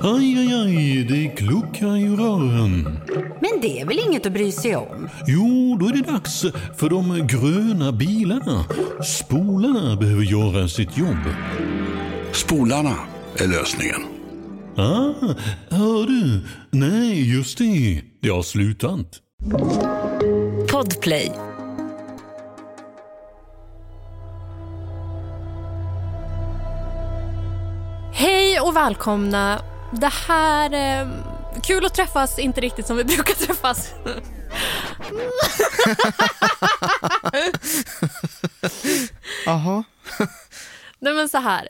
Aj, aj, aj, det kluckar ju rören. Men det är väl inget att bry sig om? Jo, då är det dags för de gröna bilarna. Spolarna behöver göra sitt jobb. Spolarna är lösningen. Ah, hör du? Nej, just det. Det har slutat. Podplay. Hej och välkomna. Det här är kul att träffas, inte riktigt som vi brukar träffas. Aha. Nej, men så här.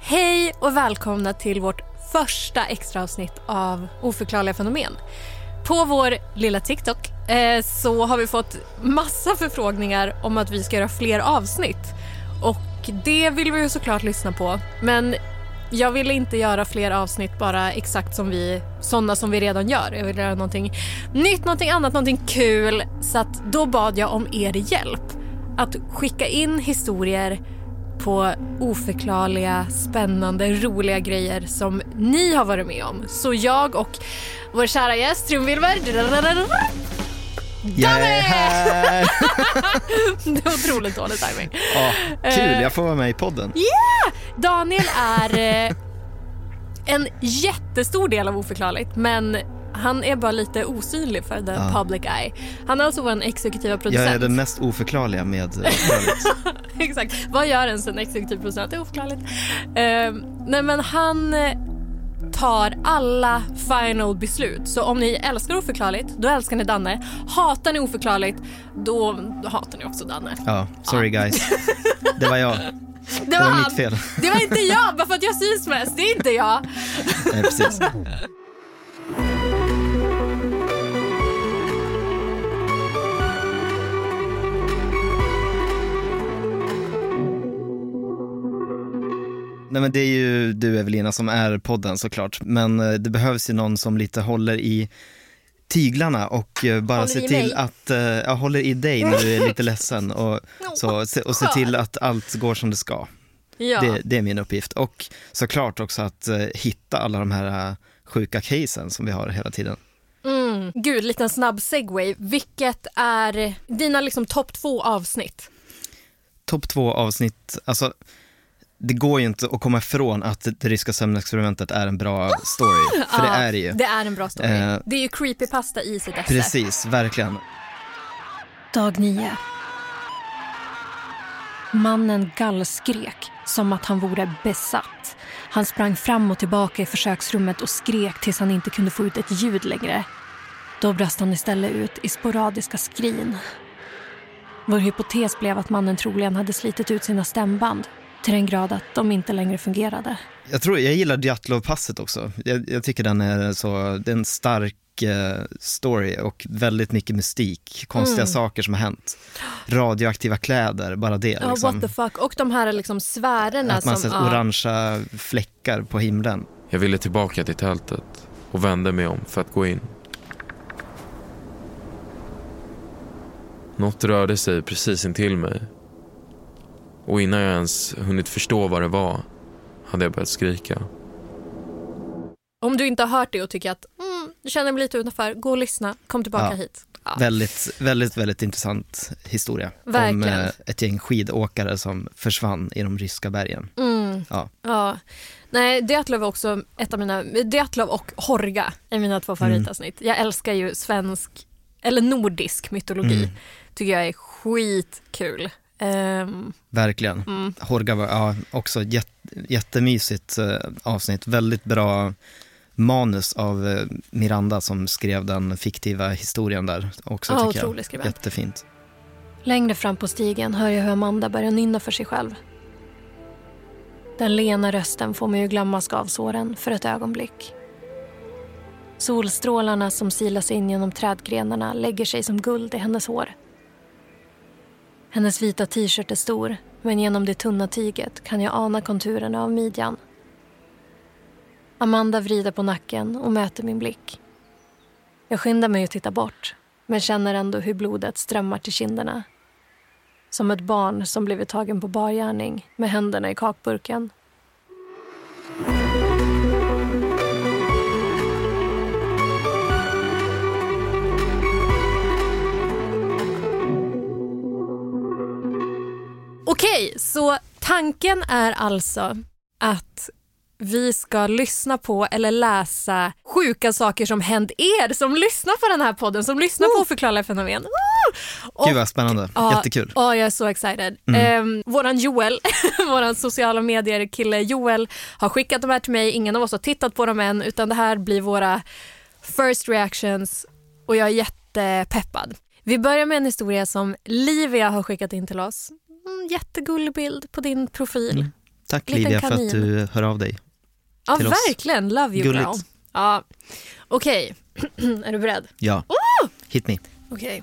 Hej och välkomna till vårt första extraavsnitt av Oförklarliga fenomen. På vår lilla TikTok så har vi fått massa förfrågningar om att vi ska göra fler avsnitt. Och det vill vi ju såklart lyssna på. Men jag vill inte göra fler avsnitt bara exakt som sådana som vi redan gör. Jag vill göra någonting nytt, någonting annat, någonting kul. Så att då bad jag om er hjälp att skicka in historier på oförklarliga, spännande, roliga grejer som ni har varit med om. Så jag och vår kära gäst, Trumvilver, Danne! Det var otroligt dålig timing. Ja, kul, jag får vara med i podden. Yeah! Daniel är en jättestor del av oförklarligt, men han är bara lite osynlig för the public eye. Han är alltså en exekutiv producent. Jag är den mest oförklarliga med Exakt. Vad gör ens en exekutiv producent? Det är oförklarligt. Nej, men han tar alla final beslut. Så om ni älskar oförklarligt, då älskar ni Danne. Hatar ni oförklarligt, då hatar ni också Danne. Ja, sorry guys. Det var jag. Det var mitt fel. Det var inte jag, bara för att jag syns mest. Det är inte jag. Nej, precis. Nej, men det är ju du, Evelina, som är podden såklart. Men det behövs ju någon som lite håller i tyglarna och bara se till att jag håller i dig när du är lite ledsen och se till att allt går som det ska. Ja. Det är min uppgift. Och såklart också att hitta alla de här sjuka casen som vi har hela tiden. Mm. Gud, liten snabb segway. Vilket är dina liksom topp 2 avsnitt? Topp 2 avsnitt, alltså. Det går ju inte att komma ifrån att det ryska sömnexperimentet är en bra story. För det är det ju. Det är en bra story. Det är ju creepypasta i sitt efter. Precis, verkligen. Dag 9. Mannen gallskrek som att han vore besatt. Han sprang fram och tillbaka i försöksrummet och skrek tills han inte kunde få ut ett ljud längre. Då brast han istället ut i sporadiska skrin. Vår hypotes blev att mannen troligen hade slitit ut sina stämband till en grad att de inte längre fungerade. Jag gillar Diatlovpasset också. Jag tycker den är det är en stark story och väldigt mycket mystik, konstiga saker som har hänt. Radioaktiva kläder, bara det. Ja, liksom. What the fuck. Och de här liksom svärerna. Att man ser orangea fläckar på himlen. Jag ville tillbaka till tältet och vände mig om för att gå in. Något rörde sig precis intill mig. Och innan jag ens hunnit förstå vad det var hade jag börjat skrika. Om du inte har hört det och tycker att du känner mig lite utanför, gå och lyssna, kom tillbaka hit. Ja. Väldigt, väldigt, väldigt intressant historia. Verkligen. Om ett gäng skidåkare som försvann i de ryska bergen. Mm. Ja. Nej, Deatlov är också ett av mina. Deatlov och Horga är mina 2 favoritavsnitt. Jag älskar ju svensk eller nordisk mytologi. Tycker jag är skitkul. Verkligen. Horga var också jättemysigt avsnitt. Väldigt bra manus av Miranda som skrev den fiktiva historien där också, tycker jag. Skriven. Jättefint. Längre fram på stigen hör jag hur Amanda börjar nynna för sig själv. Den lena rösten får mig ju glömma skavsåren för ett ögonblick. Solstrålarna som silas in genom trädgrenarna lägger sig som guld i hennes hår. Hennes vita t-shirt är stor, men genom det tunna tyget kan jag ana konturerna av midjan. Amanda vrider på nacken och möter min blick. Jag skyndar mig att titta bort, men känner ändå hur blodet strömmar till kinderna. Som ett barn som blivit tagen på bar gärning med händerna i kakburken. Tanken är alltså att vi ska lyssna på eller läsa sjuka saker som hänt er som lyssnar på den här podden, som lyssnar på Oförklarliga fenomen. Gud vad spännande, jättekul. Ja, jag är så excited. Våran Joel, våran sociala medier kille Joel har skickat de här till mig. Ingen av oss har tittat på dem än, utan det här blir våra first reactions och jag är jättepeppad. Vi börjar med en historia som Livia har skickat in till oss. Jättegullig bild på din profil. Tack Livia för att du hör av dig. Ja, verkligen. Love you, bro. Ja. Okej. Är du beredd? Ja. Oh! Hit me. Okej.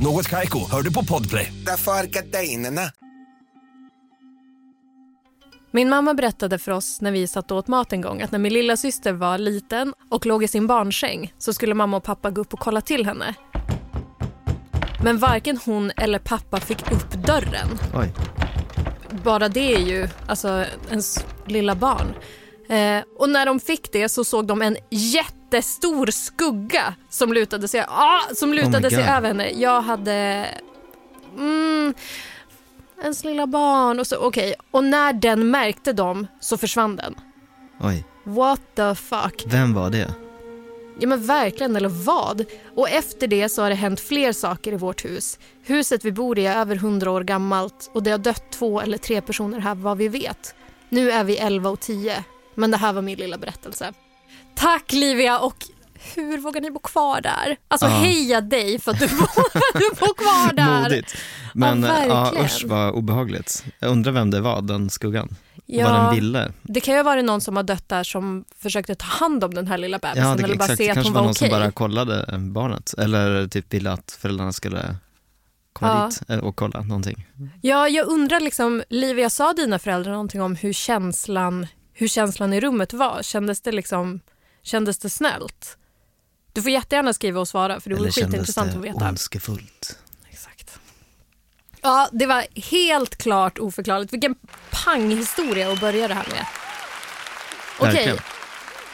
Något Kaiko, hör du på Podplay. Därför är gardinerna. Min mamma berättade för oss när vi satt åt mat en gång att när min lilla syster var liten och låg i sin barnsäng så skulle mamma och pappa gå upp och kolla till henne. Men varken hon eller pappa fick upp dörren. Oj. Bara det är ju alltså ens lilla barn. Och när de fick det så såg de en jättestor skugga som lutade sig, sig över henne. Jag hade ens lilla barn och så okej. Och när den märkte dem så försvann den. Oj. What the fuck? Vem var det? Ja men verkligen, eller vad? Och efter det så har det hänt fler saker i vårt hus. Huset vi bor i är över 100 år gammalt och det har dött 2 eller 3 personer här vad vi vet. Nu är vi 11 och 10, men det här var min lilla berättelse. Tack Livia, och hur vågar ni bo kvar där? Alltså heja dig för att du bor kvar där. Modigt. Men usch vad obehagligt. Jag undrar vem det var, den skuggan. Ja, vad den ville. Det kan ju vara någon som har dött där som försökte ta hand om den här lilla bebisen. Ja, eller bara se att hon var någon okej. Som bara kollade barnet. Eller typ ville att föräldrarna skulle komma dit och kolla någonting. Ja, jag undrar liksom, Livia, sa dina föräldrar någonting om hur känslan i rummet var? Kändes det snällt? Du får jättegärna skriva och svara, för det vore skitintressant att veta. Eller kändes det ondskefullt? Exakt. Ja, det var helt klart oförklarligt. Vilken panghistoria att börja det här med. Okej,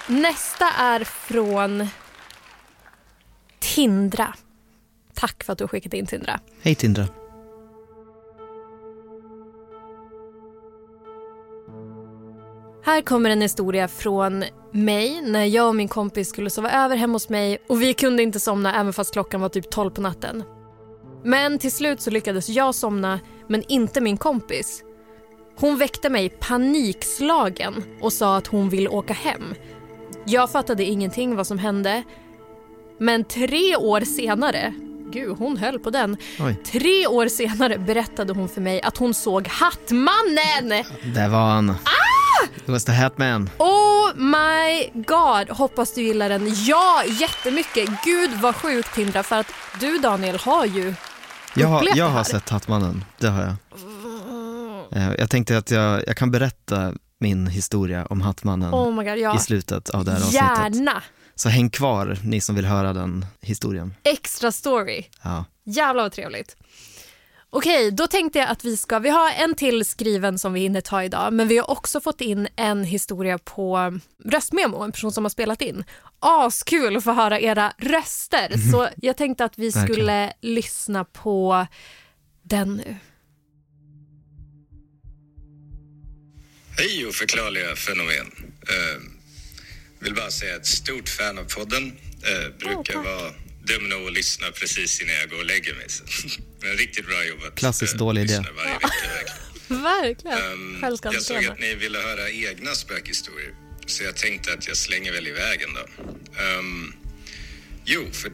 nästa är från Tindra. Tack för att du har skickat in, Tindra. Hej Tindra. Här kommer en historia från mig när jag och min kompis skulle sova över hemma hos mig och vi kunde inte somna även fast klockan var typ 12 på natten. Men till slut så lyckades jag somna, men inte min kompis. Hon väckte mig panikslagen och sa att hon ville åka hem. Jag fattade ingenting vad som hände, men 3 år senare... Gud, hon höll på den. Oj. 3 år senare berättade hon för mig att hon såg Hattmannen! Det var han. Det var The Hattman. Oh my god, hoppas du gillar den. Ja, jättemycket. Gud vad sjukt, Tindra, för att du Daniel har ju jag har sett Hattmannen, det har jag. Jag tänkte att jag kan berätta min historia om Hattmannen i slutet av det här avsnittet. Gärna. Så häng kvar, ni som vill höra den historien. Extra story. Ja. Jävlar vad trevligt. Okej, då tänkte jag att vi har en till skriven som vi hinner ta idag. Men vi har också fått in en historia på röstmemo, en person som har spelat in. Askul att få höra era röster. Så jag tänkte att vi skulle lyssna på den nu. Hej Oförklarliga fenomen. Vill bara säga ett stort fan av podden. Brukar vara dömna och lyssna precis innan jag går och lägger mig. Men riktigt bra jobbat. Klassiskt dålig idé. Varje vecka, verkligen. Jag såg att ni ville höra egna spökhistorier. Så jag tänkte att jag slänger väl iväg en dag. För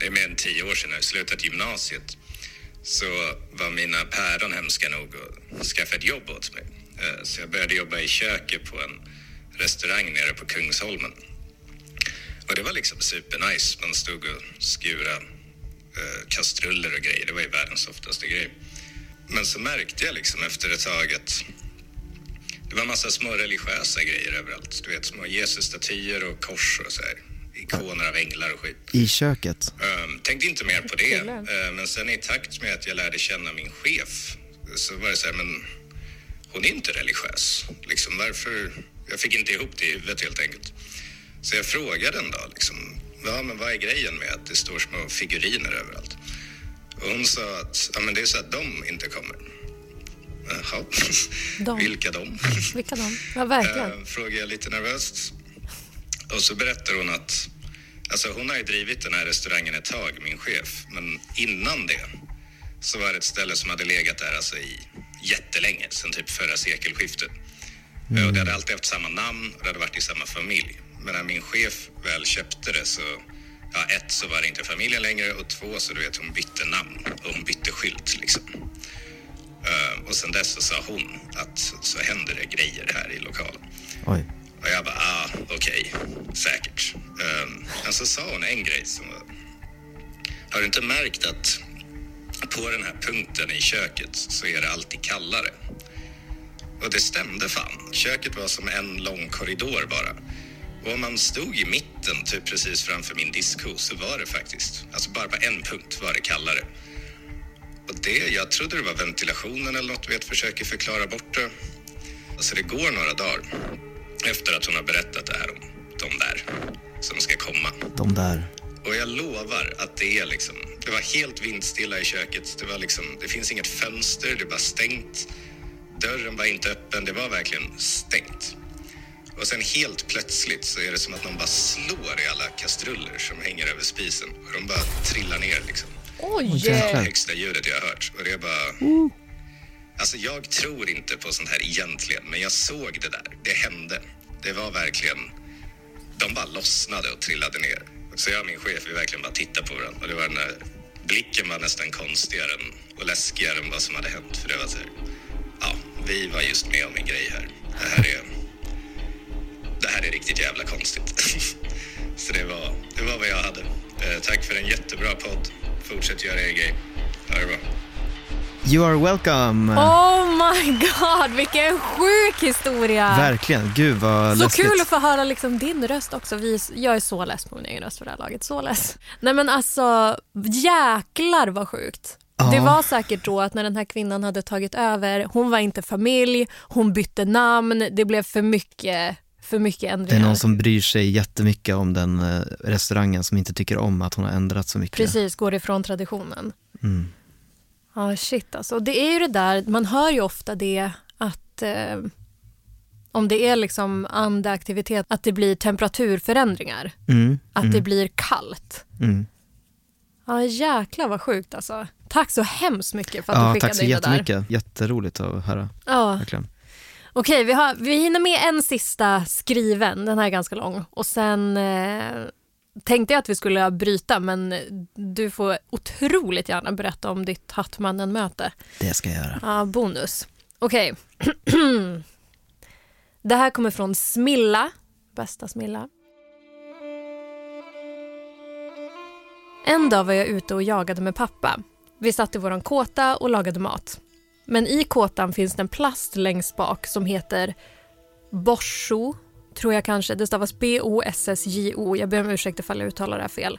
det är mer än 10 år sedan jag slutat gymnasiet. Så var mina päron hemska nog och skaffade ett jobb åt mig. Så jag började jobba i köket på en restaurang nere på Kungsholmen. Och det var liksom supernice. Man stod och skura kastruller och grejer. Det var ju världens oftaste grej. Men så märkte jag liksom efter ett tag att det Det var en massa små religiösa grejer överallt. Du vet, små Jesusstatyer och kors och så här. Ikoner av änglar och skit. I köket? Tänkte inte mer på det. Men sen i takt med att jag lärde känna min chef så var det så här, men hon är inte religiös. Liksom, varför? Jag fick inte ihop det i huvudet helt enkelt. Så jag frågade en dag liksom, ja, men vad är grejen med att det står små figuriner överallt? Och hon sa att ja, men det är så att de inte kommer. Jaha, vilka de? Vilka de? Ja, verkligen. Frågade jag lite nervöst. Och så berättar hon att alltså, hon har ju drivit den här restaurangen ett tag, min chef. Men innan det så var det ett ställe som hade legat där alltså, i jättelänge, sen typ förra sekelskiftet. Och det hade alltid haft samma namn och det hade varit i samma familj. Men när min chef väl köpte det så, ja, ett så var det inte familjen längre och två så du vet hon bytte namn och hon bytte skylt liksom. Och sen dess så sa hon att så händer det grejer här i lokalen. Oj. Och jag bara, okej, säkert. Men så sa hon en grej som var, har du inte märkt att på den här punkten i köket så är det alltid kallare? Och det stämde fan. Köket var som en lång korridor bara. Och om man stod i mitten typ precis framför min diskho så var det faktiskt, alltså bara på en punkt var det kallare. Och det, jag trodde det var ventilationen eller något, vet, försöker förklara bort det. Alltså det går några dagar efter att hon har berättat det här om de där som ska komma. De där. Och jag lovar att det är liksom, det var helt vindstilla i köket. Det var liksom, det finns inget fönster, det var stängt. Dörren var inte öppen, det var verkligen stängt. Och sen helt plötsligt så är det som att någon bara slår i alla kastruller som hänger över spisen. Och de bara trillar ner liksom. Oj! Det är det högsta ljudet jag har hört. Och det är bara... Alltså jag tror inte på sånt här egentligen. Men jag såg det där. Det hände. Det var verkligen... De bara lossnade och trillade ner. Så jag och min chef, vi verkligen bara tittade på varandra. Och det var den där... Blicken var nästan konstigare och läskigare än vad som hade hänt. För det var så här... Ja, vi var just med om en grej här. Det här är riktigt jävla konstigt. Så det var vad jag hade. Tack för en jättebra podd. Fortsätt göra er grej. Ha det bra. You are welcome. Oh my god, vilken sjuk historia. Verkligen, gud vad så läskigt. Så kul att få höra liksom din röst också. Jag är så less på min egen röst för det här laget. Så less. Nej men alltså, jäklar vad sjukt. Det var säkert då att när den här kvinnan hade tagit över, hon var inte familj, hon bytte namn, det blev för mycket ändringar. Det är någon som bryr sig jättemycket om den restaurangen som inte tycker om att hon har ändrat så mycket. Precis, går ifrån traditionen. Mm. Ja, shit alltså. Det är ju det där, man hör ju ofta det att om det är liksom andeaktivitet, att det blir temperaturförändringar. Mm. Att det blir kallt. Mm. Ja, jäklar vad sjukt alltså. Tack så hemskt mycket för att du skickade in det där. Ja, tack så jättemycket. Jätteroligt att höra. Ja. Verkligen. Okej, vi hinner med en sista skriven. Den här är ganska lång. Och sen tänkte jag att vi skulle bryta, men du får otroligt gärna berätta om ditt Hattmannen-möte. Det ska jag göra. Ja, bonus. Okej. Det här kommer från Smilla. Bästa Smilla. En dag var jag ute och jagade med pappa. Vi satt i våran kåta och lagade mat. Men i kåtan finns det en plast längst bak som heter Borsjo, tror jag kanske. Det stavas B-O-S-S-J-O. Jag ber om ursäkt ifall jag uttalar det här fel.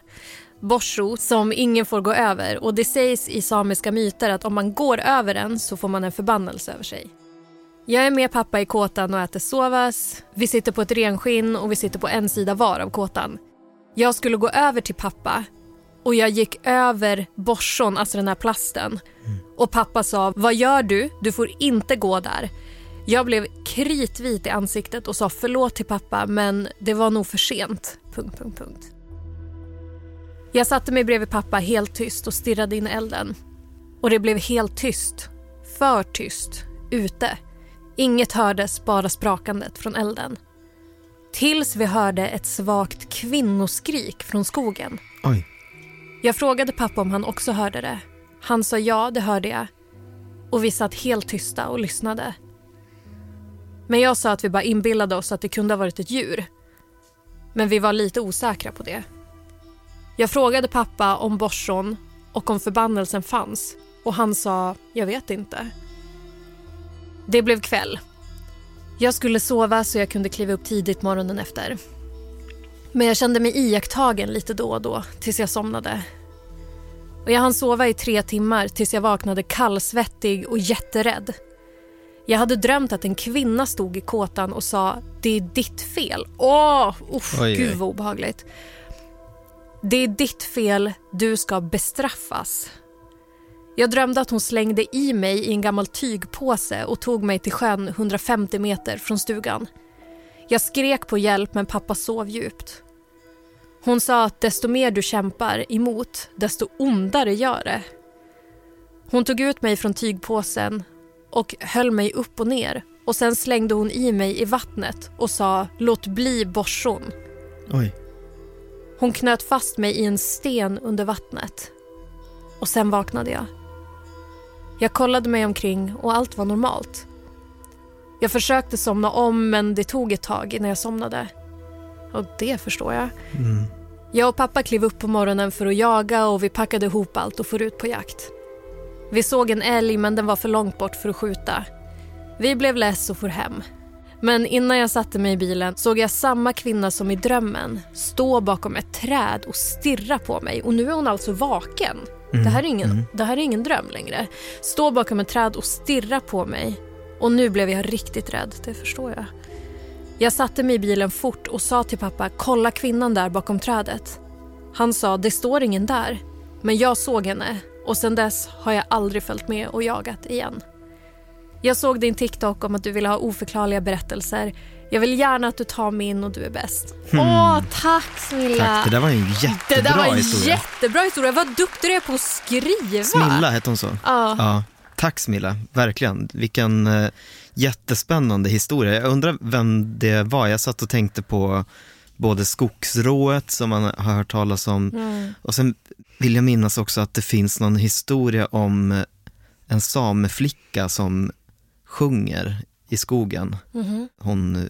Borsjo, som ingen får gå över. Och det sägs i samiska myter att om man går över den så får man en förbannelse över sig. Jag är med pappa i kåtan och äter sovas. Vi sitter på ett renskinn och vi sitter på en sida var av kåtan. Jag skulle gå över till pappa. Och jag gick över borson, alltså den här plasten. Och pappa sa, vad gör du? Du får inte gå där. Jag blev kritvit i ansiktet och sa förlåt till pappa, men det var nog för sent. ... Jag satte mig bredvid pappa helt tyst och stirrade in i elden. Och det blev helt tyst. För tyst. Ute. Inget hördes, bara sprakandet från elden. Tills vi hörde ett svagt kvinnoskrik från skogen. Oj. Jag frågade pappa om han också hörde det. Han sa ja, det hörde jag. Och vi satt helt tysta och lyssnade. Men jag sa att vi bara inbillade oss att det kunde ha varit ett djur. Men vi var lite osäkra på det. Jag frågade pappa om borson och om förbannelsen fanns. Och han sa, jag vet inte. Det blev kväll. Jag skulle sova så jag kunde kliva upp tidigt morgonen efter. Men jag kände mig iakttagen lite då och då tills jag somnade. Och jag hann sova i 3 timmar tills jag vaknade kallsvettig och jätterädd. Jag hade drömt att en kvinna stod i kåtan och sa, det är ditt fel. Gud vad obehagligt. Det är ditt fel, du ska bestraffas. Jag drömde att hon slängde i mig i en gammal tygpåse och tog mig till sjön 150 meter från stugan. Jag skrek på hjälp men pappa sov djupt. Hon sa att desto mer du kämpar emot, desto ondare gör det. Hon tog ut mig från tygpåsen och höll mig upp och ner. Och sen slängde hon i mig i vattnet och sa, låt bli Borsjon. Oj. Hon knöt fast mig i en sten under vattnet. Och sen vaknade jag. Jag kollade mig omkring och allt var normalt. Jag försökte somna om men det tog ett tag innan jag somnade. Och det förstår jag. Mm. Jag och pappa klev upp på morgonen för att jaga och vi packade ihop allt och for ut på jakt. Vi såg en älg men den var för långt bort för att skjuta. Vi blev less och for hem. Men innan jag satte mig i bilen såg jag samma kvinna som i drömmen stå bakom ett träd och stirra på mig. Och nu är hon alltså vaken. Det här är ingen dröm längre. Stå bakom ett träd och stirra på mig. Och nu blev jag riktigt rädd, det förstår jag. Jag satte mig i bilen fort och sa till pappa, kolla kvinnan där bakom trädet. Han sa, det står ingen där. Men jag såg henne och sedan dess har jag aldrig följt med och jagat igen. Jag såg din TikTok om att du vill ha oförklarliga berättelser. Jag vill gärna att du tar min och du är bäst. Tack Smilla. Tack, det där var en jättebra historia. Vad duktig du är på att skriva. Smilla hette hon så. Ja. Tack Smilla, verkligen. Vilken jättespännande historia. Jag undrar vem det var. Jag satt och tänkte på både skogsrået som man har hört talas om. Mm. Och sen vill jag minnas också att det finns någon historia om en sameflicka som sjunger i skogen. Mm-hmm. Hon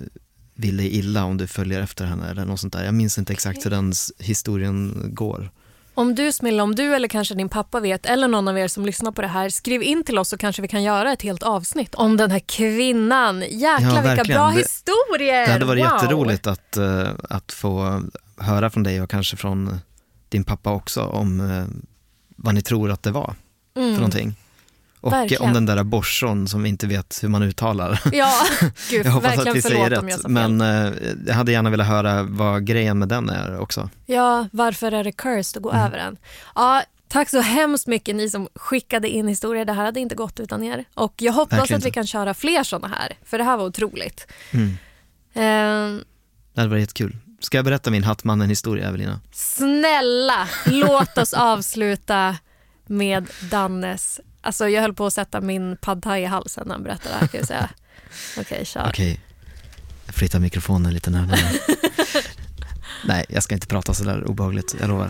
ville illa om du följer efter henne eller något sånt där. Jag minns inte exakt hur den historien går. Om du Smilla, om du eller kanske din pappa vet eller någon av er som lyssnar på det här, skriv in till oss så kanske vi kan göra ett helt avsnitt om den här kvinnan. Jäklar, vilka bra historier! Det hade varit jätteroligt att få höra från dig och kanske från din pappa också om vad ni tror att det var för någonting. Och verkligen om den där Borsjon som vi inte vet hur man uttalar. Ja, gud, jag hoppas verkligen att vi säger rätt. Men jag hade gärna velat höra vad grejen med den är också. Ja, varför är det cursed att gå över den? Ja, tack så hemskt mycket ni som skickade in historier. Det här hade inte gått utan er. Och jag hoppas verkligen att vi kan köra fler sådana här. För det här var otroligt. Det hade varit jättekul. Ska jag berätta min Hattmannen-historia, Evelina? Snälla, låt oss avsluta med Dannes. Alltså jag höll på att sätta min pad thai i halsen när han berättade det här, kan jag säga. Okej, kör. Okej. Jag flyttar mikrofonen lite närmare. Nej, jag ska inte prata så där obehagligt, jag lovar.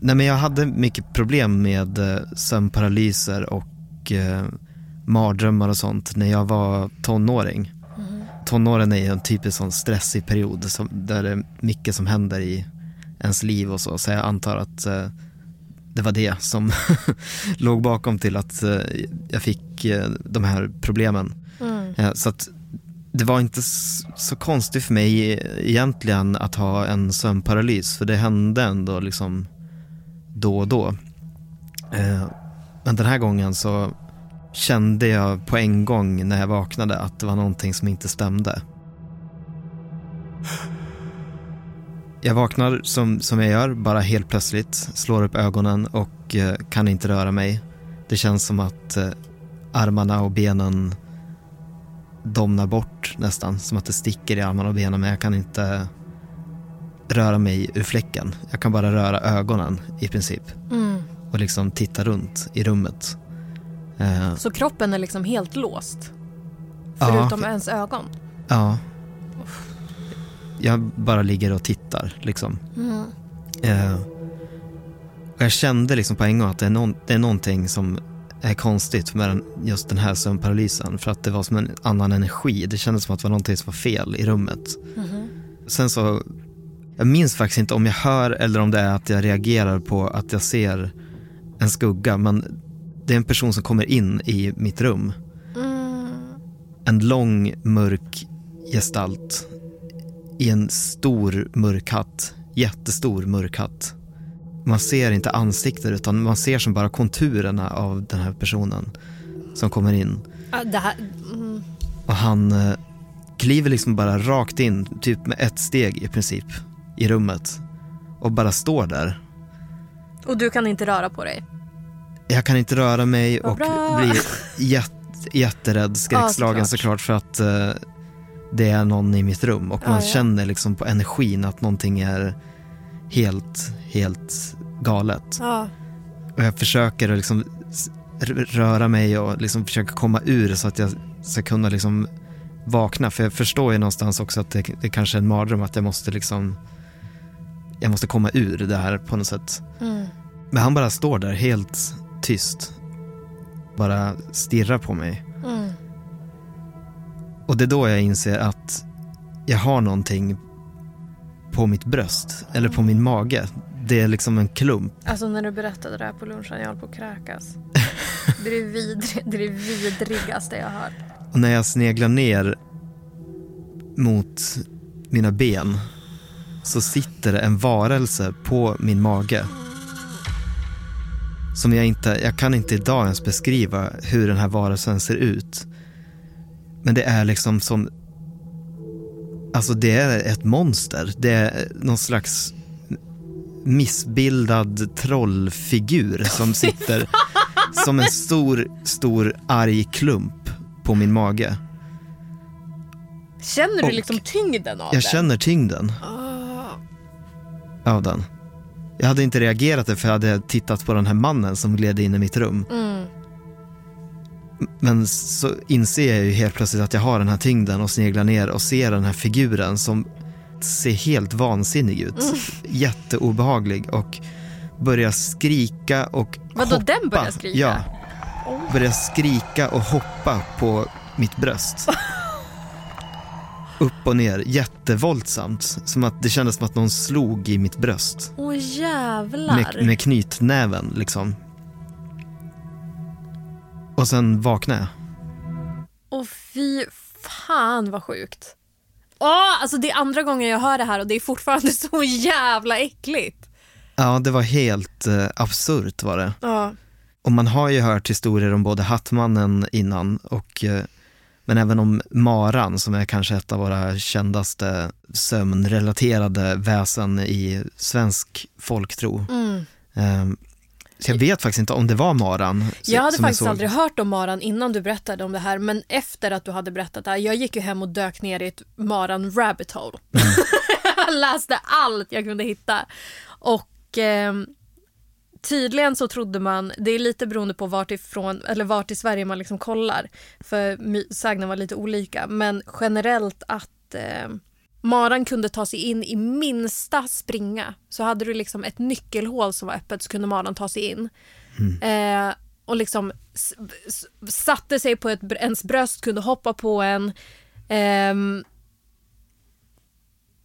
Nej, men jag hade mycket problem med sömnparalyser och mardrömmar och sånt när jag var tonåring. Mm. Tonåren är ju en typisk sån stressig period där det är mycket som händer i ens liv och så. Så jag antar att det var det som låg bakom till att jag fick de här problemen. Mm. Så att det var inte så konstigt för mig egentligen att ha en sömnparalys, för det hände ändå liksom då och då. Men den här gången så kände jag på en gång när jag vaknade att det var någonting som inte stämde. Jag vaknar som jag gör, bara helt plötsligt. Slår upp ögonen och kan inte röra mig. Det känns som att armarna och benen domnar bort nästan. Som att det sticker i armarna och benen, men jag kan inte röra mig ur fläcken. Jag kan bara röra ögonen i princip. Mm. Och liksom titta runt i rummet. Så kroppen är liksom helt låst? Förutom ens ögon? Ja. Jag bara ligger och tittar liksom. Mm. Och jag kände liksom på en gång att det är någonting som är konstigt med just den här sömnparalysen. För att det var som en annan energi. Det kändes som att det var någonting som var fel i rummet. Mm. Sen så, jag minns faktiskt inte om jag hör eller om det är att jag reagerar på att jag ser en skugga. Men det är en person som kommer in i mitt rum. Mm. En lång, mörk gestalt i en stor mörk hatt. Jättestor mörk hatt. Man ser inte ansikter, utan man ser som bara konturerna av den här personen som kommer in. Mm. Och han kliver liksom bara rakt in, typ med ett steg i princip, i rummet. Och bara står där. Och du kan inte röra på dig? Jag kan inte röra mig och blir jätterädd, skräckslagen såklart, för att det är någon i mitt rum. Och man känner liksom på energin att någonting är helt galet. Och jag försöker liksom röra mig och liksom försöka komma ur så att jag ska kunna liksom vakna. För jag förstår ju någonstans också att det kanske är en mardröm, att jag måste komma ur det här på något sätt. Mm. Men han bara står där helt tyst, bara stirrar på mig. Mm. Och det är då jag inser att jag har någonting på mitt bröst eller på min mage. Det är liksom en klump. Alltså när du berättade det här på lunchen, jag höll på att kräkas. Det är det vidrigaste jag hört. Och när jag sneglar ner mot mina ben så sitter det en varelse på min mage. Som jag kan inte idag ens beskriva hur den här varelsen ser ut. Men det är liksom som, alltså det är ett monster. Det är någon slags missbildad trollfigur som sitter som en stor arg klump på min mage. Känner du liksom tyngden av den? Jag känner tyngden av den. Jag hade inte reagerat det, för jag hade tittat på den här mannen som gled in i mitt rum. Mm. Men så inser jag ju helt plötsligt att jag har den här tyngden och sneglar ner och ser den här figuren som ser helt vansinnig ut. Mm. Jätteobehaglig, och börjar skrika och hoppa. Vadå, den börjar skrika? Ja, börjar skrika och hoppa på mitt bröst. Upp och ner, jättevåldsamt. Som att det kändes som att någon slog i mitt bröst. Åh jävlar. Med knytnäven liksom. Och sen vaknade jag. Åh fy fan vad sjukt. Åh, alltså det är andra gången jag hör det här och det är fortfarande så jävla äckligt. Ja, det var helt absurt var det. Ja. Och man har ju hört historier om både Hattmannen innan och... men även om Maran, som är kanske ett av våra kändaste sömnrelaterade väsen i svensk folktro. Mm. Så jag vet faktiskt inte om det var Maran. Jag hade faktiskt aldrig hört om Maran innan du berättade om det här. Men efter att du hade berättat det här, jag gick ju hem och dök ner i ett Maran rabbit hole. Mm. Jag läste allt jag kunde hitta. Och... tydligen så trodde man, det är lite beroende på vart i Sverige man liksom kollar, för sägnen var lite olika, men generellt att maran kunde ta sig in i minsta springa. Så hade du liksom ett nyckelhål som var öppet så kunde maran ta sig in. Mm. Och liksom satte sig på ens bröst, kunde hoppa på en.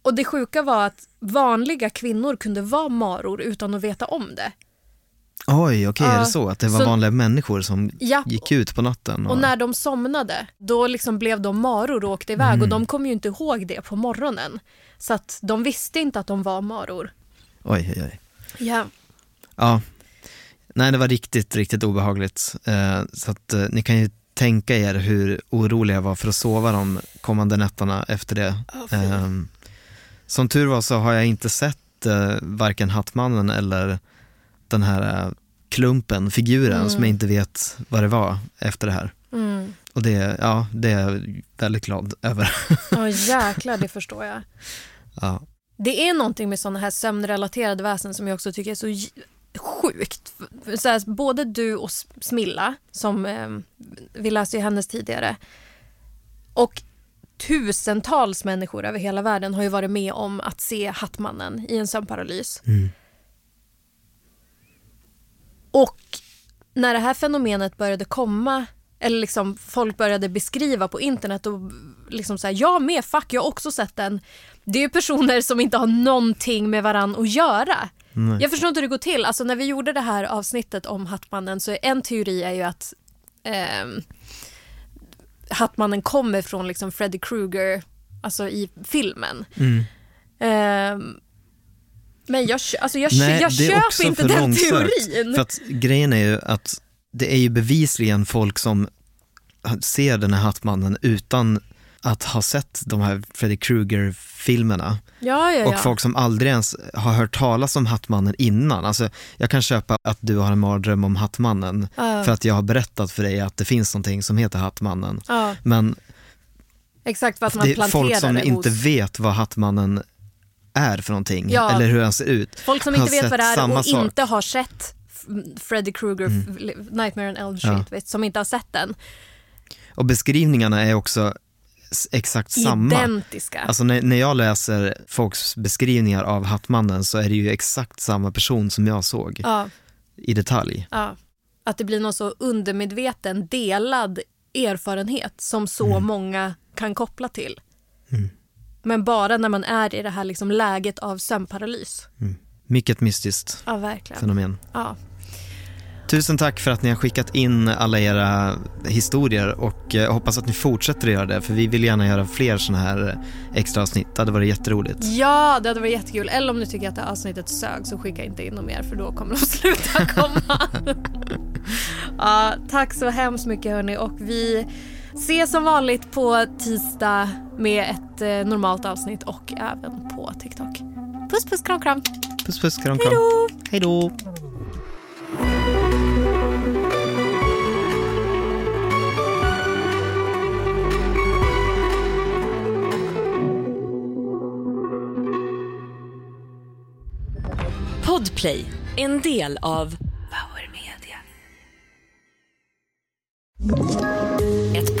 Och det sjuka var att vanliga kvinnor kunde vara maror utan att veta om det. Oj, okej, är det så? Att det var vanliga människor som gick ut på natten? Och när de somnade, då liksom blev de maror och åkte iväg. Mm. Och de kom ju inte ihåg det på morgonen. Så att de visste inte att de var maror. Oj, oj, oj. Ja. Ja. Nej, det var riktigt, riktigt obehagligt. Så att ni kan ju tänka er hur oroliga jag var för att sova de kommande nätterna efter det. Som tur var så har jag inte sett varken Hattmannen eller den här klumpen, figuren som jag inte vet vad det var efter det här. Mm. Och det, ja, det är jag väldigt glad över. Ja, jäklar, det förstår jag. Ja. Det är någonting med sådana här sömnrelaterade väsen som jag också tycker är så sjukt. Så här, både du och Smilla, som vi läste ju hennes tidigare, och tusentals människor över hela världen har ju varit med om att se Hattmannen i en sömnparalys. Mm. Och när det här fenomenet började komma, eller liksom folk började beskriva på internet och liksom så här, jag med, fuck, jag har också sett den. Det är ju personer som inte har någonting med varann att göra. Nej. Jag förstår inte hur det går till. Alltså när vi gjorde det här avsnittet om Hattmannen, så en teori är ju att Hattmannen kommer från liksom Freddy Krueger, alltså i filmen. Mm. Men jag köper inte den teorin. För att grejen är ju att det är ju bevisligen folk som ser den här Hattmannen utan att ha sett de här Freddy Krueger-filmerna. Ja. Och folk som aldrig ens har hört talas om Hattmannen innan. Alltså, jag kan köpa att du har en mardröm om Hattmannen för att jag har berättat för dig att det finns någonting som heter Hattmannen. Men exakt, för att man planterar det, folk som inte vet vad Hattmannen är för någonting, eller hur han ser ut. Folk som inte vet vad det är och inte har sett Freddy Krueger, Nightmare on Elm Street, som inte har sett den. Och beskrivningarna är också exakt samma. Identiska. Alltså när jag läser folks beskrivningar av Hattmannen så är det ju exakt samma person som jag såg i detalj. Ja. Att det blir någon så undermedveten delad erfarenhet som så många kan koppla till. Mm. Men bara när man är i det här liksom läget av sömnparalys. Mm. Mycket mystiskt fenomen. Ja. Tusen tack för att ni har skickat in alla era historier, och jag hoppas att ni fortsätter att göra det, för vi vill gärna göra fler sådana här extra avsnitt. Det hade varit jätteroligt. Ja, det hade varit jättekul. Eller om ni tycker att det avsnittet sög, så skicka inte in något mer, för då kommer de sluta komma. Ja, tack så hemskt mycket hörni, och vi ses som vanligt på tisdag med ett normalt avsnitt, och även på TikTok. Puss puss, kram kram. Puss puss, kram kram. Hej då. Podplay, en del av Power Media. Ett